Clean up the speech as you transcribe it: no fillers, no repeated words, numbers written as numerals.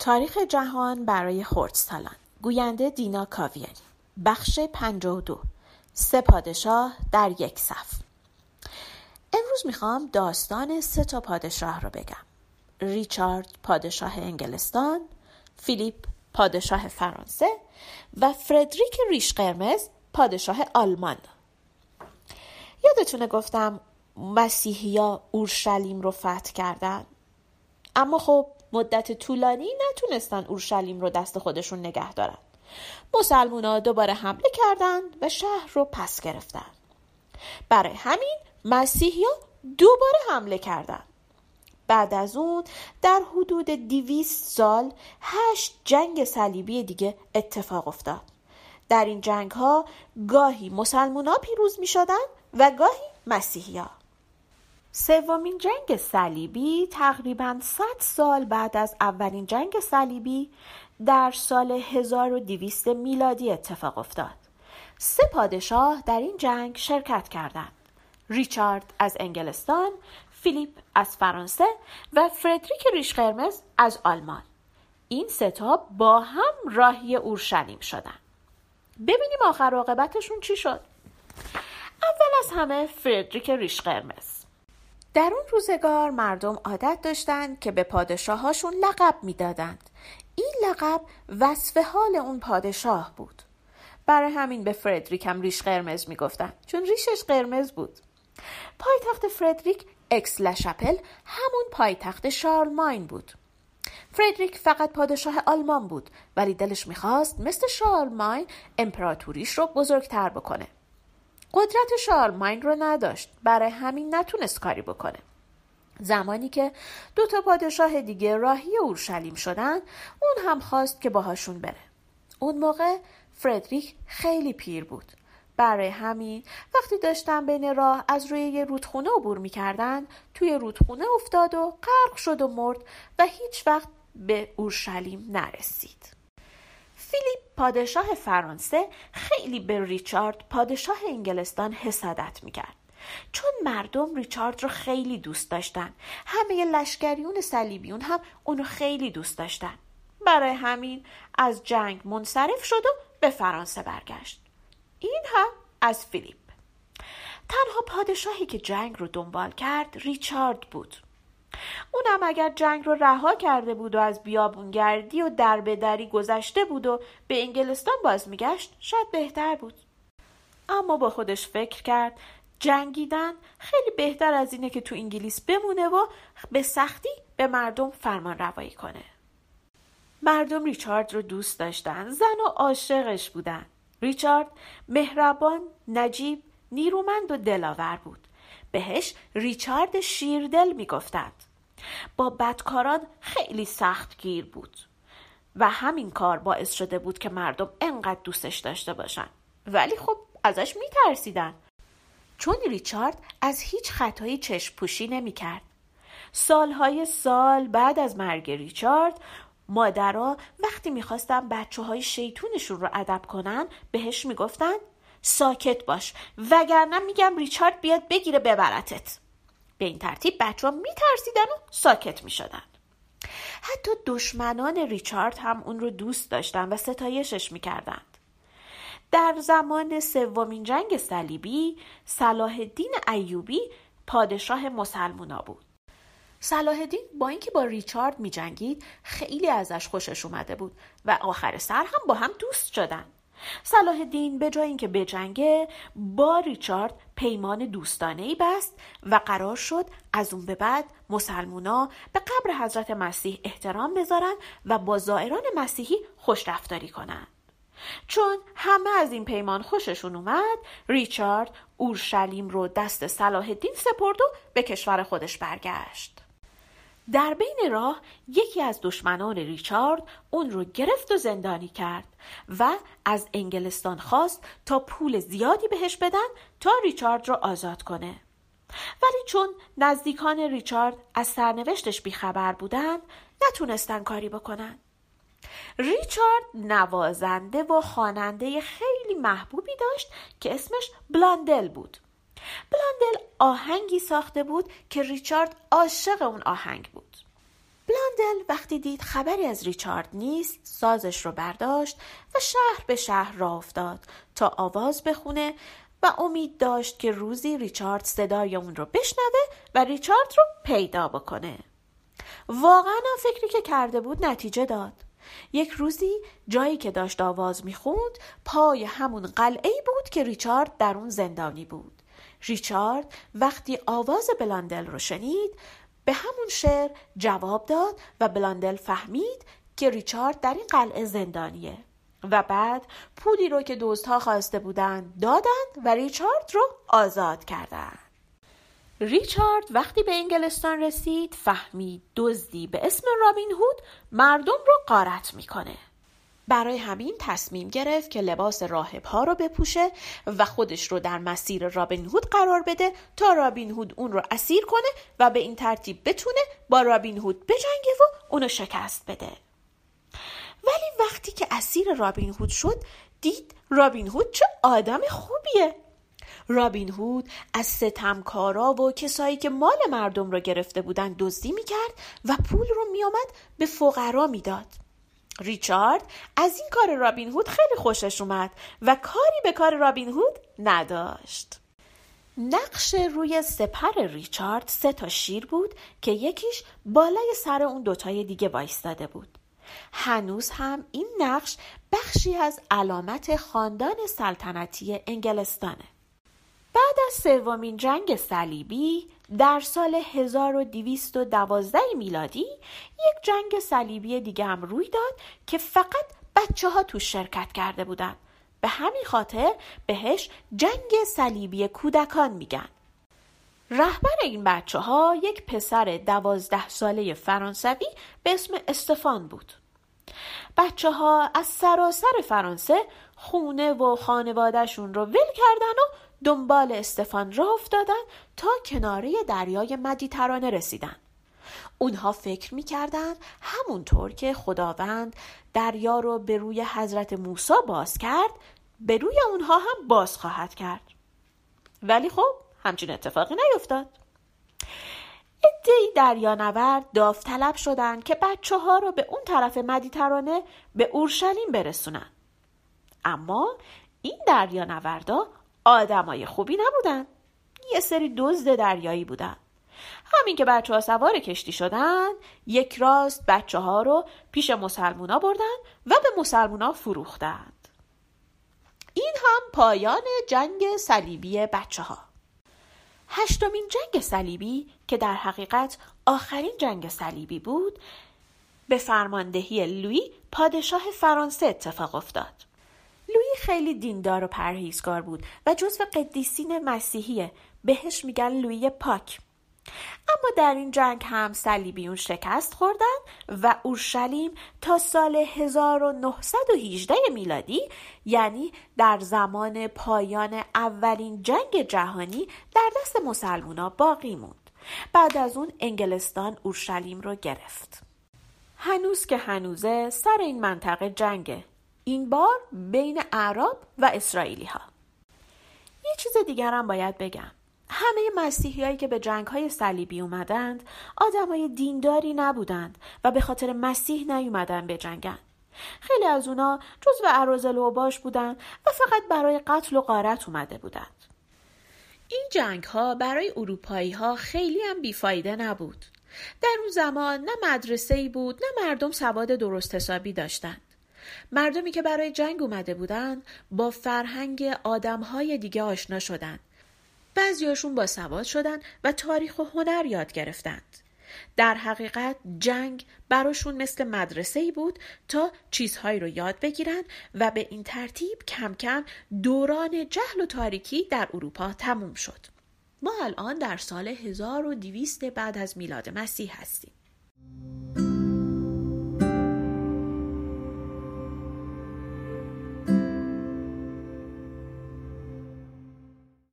تاریخ جهان برای خردسالان. گوینده دینا کاویانی. بخش 52. سه پادشاه در یک صف. امروز میخوام داستان سه تا پادشاه رو بگم. ریچارد پادشاه انگلستان، فیلیپ پادشاه فرانسه و فردریک ریش قرمز پادشاه آلمان. یادتونه گفتم مسیحیا اورشلیم رو فتح کردن؟ اما خب مدت طولانی نتونستن اورشلیم رو دست خودشون نگه دارن. مسلمونا دوباره حمله کردند و شهر رو پس گرفتن. برای همین مسیحیا دوباره حمله کردند. بعد از اون در حدود 200 سال 8 جنگ صلیبی دیگه اتفاق افتاد. در این جنگ ها گاهی مسلمونا پیروز می شدن و گاهی مسیحیا. سومین جنگ صلیبی تقریباً 100 سال بعد از اولین جنگ صلیبی در سال 1200 میلادی اتفاق افتاد. 3 پادشاه در این جنگ شرکت کردند. ریچارد از انگلستان، فیلیپ از فرانسه و فردریک ریش قرمز از آلمان. این 3 تا با هم راهی اورشلیم شدند. ببینیم آخر عاقبتشون چی شد. اول از همه فردریک ریش قرمز. در اون روزگار مردم عادت داشتند که به پادشاهاشون لقب میدادند. این لقب وصف حال اون پادشاه بود. برای همین به فردریک هم ریش قرمز میگفتن، چون ریشش قرمز بود. پایتخت فردریک اکس لشپل، همون پایتخت شارلمانی بود. فردریک فقط پادشاه آلمان بود، ولی دلش میخواست مثل شارلمانی امپراتوریش رو بزرگتر بکنه. قدرت شارلمانی رو نداشت، برای همین نتونست کاری بکنه. زمانی که 2 تا پادشاه دیگه راهی اورشلیم شدن، اون هم خواست که باهاشون بره. اون موقع فردریک خیلی پیر بود. برای همین وقتی داشتن بین راه از روی یه رودخونه عبور می‌کردن، توی رودخونه افتاد و غرق شد و مرد و هیچ وقت به اورشلیم نرسید. فیلیپ پادشاه فرانسه خیلی به ریچارد پادشاه انگلستان حسادت میکرد، چون مردم ریچارد رو خیلی دوست داشتن. همه لشکریون صلیبیون هم اونو خیلی دوست داشتن. برای همین از جنگ منصرف شد و به فرانسه برگشت. این هم از فیلیپ. تنها پادشاهی که جنگ رو دنبال کرد ریچارد بود. اونم اگر جنگ رو رها کرده بود و از بیابونگردی و دربدری گذشته بود و به انگلستان باز میگشت، شاید بهتر بود. اما با خودش فکر کرد جنگیدن خیلی بهتر از اینه که تو انگلیس بمونه و به سختی به مردم فرمان روایی کنه. مردم ریچارد رو دوست داشتن، زن و عاشقش بودن. ریچارد مهربان، نجیب، نیرومند و دلاور بود. بهش ریچارد شیردل میگفتند. با بدکاران خیلی سخت گیر بود و همین کار باعث شده بود که مردم انقدر دوستش داشته باشن، ولی خب ازش میترسیدن، چون ریچارد از هیچ خطایی چشم پوشی نمی کرد. سالهای سال بعد از مرگ ریچارد، مادرها وقتی میخواستن بچه های شیطونشون رو ادب کنن بهش میگفتن ساکت باش وگرنه میگم ریچارد بیاد بگیره ببرتت. به این ترتیب بچه‌ها میترسیدن و ساکت میشدن. حتی دشمنان ریچارد هم اون رو دوست داشتن و ستایشش میکردند. در زمان سومین جنگ صلیبی، صلاح الدین ایوبی پادشاه مسلمونا بود. صلاح الدین با اینکه با ریچارد میجنگید خیلی ازش خوشش اومده بود و آخر سر هم با هم دوست شدن. صلاح الدین به جای اینکه بجنگه با ریچارد پیمان دوستانه‌ای بست و قرار شد از اون به بعد مسلمونا به قبر حضرت مسیح احترام بذارن و با زائران مسیحی خوش رفتاری کنن. چون همه از این پیمان خوششون اومد، ریچارد اورشلیم رو دست صلاح الدین سپرد و به کشور خودش برگشت. در بین راه یکی از دشمنان ریچارد اون رو گرفت و زندانی کرد و از انگلستان خواست تا پول زیادی بهش بدن تا ریچارد رو آزاد کنه. ولی چون نزدیکان ریچارد از سرنوشتش بیخبر بودن، نتونستن کاری بکنن. ریچارد نوازنده و خواننده خیلی محبوبی داشت که اسمش بلاندل بود. بلاندل آهنگی ساخته بود که ریچارد عاشق اون آهنگ بود. بلاندل وقتی دید خبری از ریچارد نیست، سازش رو برداشت و شهر به شهر راه افتاد تا آواز بخونه و امید داشت که روزی ریچارد صدای اون رو بشنوه و ریچارد رو پیدا بکنه. واقعا فکری که کرده بود نتیجه داد. یک روزی جایی که داشت آواز میخوند پای همون قلعه‌ای بود که ریچارد در اون زندانی بود. ریچارد وقتی آواز بلاندل رو شنید به همون شعر جواب داد و بلاندل فهمید که ریچارد در این قلعه زندانیه و بعد پولی رو که دوستها خواسته بودن دادند و ریچارد رو آزاد کردند. ریچارد وقتی به انگلستان رسید فهمید دزدی به اسم رابینهود مردم رو غارت میکنه. برای همین تصمیم گرفت که لباس راهب‌ها رو بپوشه و خودش رو در مسیر رابینهود قرار بده تا رابینهود اون رو اسیر کنه و به این ترتیب بتونه با رابینهود بجنگه و اونو شکست بده. ولی وقتی که اسیر رابینهود شد دید رابینهود چه آدم خوبیه. رابینهود از ستمکارا و کسایی که مال مردم رو گرفته بودن دزدی میکرد و پول رو میآمد به فقرا میداد. ریچارد از این کار رابینهود خیلی خوشش اومد و کاری به کار رابینهود نداشت. نقش روی سپر ریچارد 3 شیر بود که یکیش بالای سر اون 2 تای دیگه وایستاده بود. هنوز هم این نقش بخشی از علامت خاندان سلطنتی انگلستانه. بعد از 3 جنگ صلیبی در سال 1212 میلادی یک جنگ صلیبی دیگه هم روی داد که فقط بچه‌ها تو شرکت کرده بودن. به همین خاطر بهش جنگ صلیبی کودکان میگن. رهبر این بچه‌ها یک پسر 12 ساله فرانسوی به اسم استفان بود. بچه‌ها از سراسر فرانسه خونه و خانواده‌شون رو ول کردن و دنبال استفان راه افتادن تا کناره دریای مدیترانه رسیدن. اونها فکر می‌کردند همونطور که خداوند دریا رو به روی حضرت موسی باز کرد، به روی اونها هم باز خواهد کرد. ولی خب همچین اتفاقی نیفتاد. عده‌ای دریانورد داوطلب شدند که بچه‌ها رو به اون طرف مدیترانه به اورشلیم برسونن. اما این دریانوردا آدمای خوبی نبودن. یه سری دزد دریایی بودن. همین که بچه‌ها سوار کشتی شدن، یک راست بچه‌ها رو پیش مسلمونا بردن و به مسلمونا فروختند. این هم پایان جنگ صلیبی بچه‌ها. 8 جنگ صلیبی که در حقیقت آخرین جنگ صلیبی بود، به فرماندهی لوئی پادشاه فرانسه اتفاق افتاد. لوئی خیلی دیندار و پرهیزگار بود و جزو قدیسین مسیحیه. بهش میگن لوئی پاک. اما در این جنگ هم صلیبیون شکست خوردن و اورشلیم تا سال 1918 میلادی، یعنی در زمان پایان اولین جنگ جهانی، در دست مسلمونا باقی موند. بعد از اون انگلستان اورشلیم رو گرفت. هنوز که هنوزه سر این منطقه جنگه. این بار بین اعراب و اسرائیلی ها. یه چیز دیگر هم باید بگم. همه مسیحیایی که به جنگ‌های صلیبی اومدند آدمای دینداری نبودند و به خاطر مسیح نیومدن به جنگن. خیلی از اونا جزو اراذل و اوباش بودن و فقط برای قتل و غارت اومده بودند. این جنگ‌ها برای اروپایی‌ها خیلی هم بیفایده نبود. در اون زمان نه مدرسه‌ای بود، نه مردم سواد درست حسابی داشتند. مردمی که برای جنگ اومده بودن با فرهنگ آدم‌های دیگه آشنا شدن. بعضیاشون با سواد شدن و تاریخ و هنر یاد گرفتند. در حقیقت جنگ براشون مثل مدرسه‌ای بود تا چیزهایی رو یاد بگیرن و به این ترتیب کم کم دوران جهل و تاریکی در اروپا تموم شد. ما الان در سال 1200 بعد از میلاد مسیح هستیم.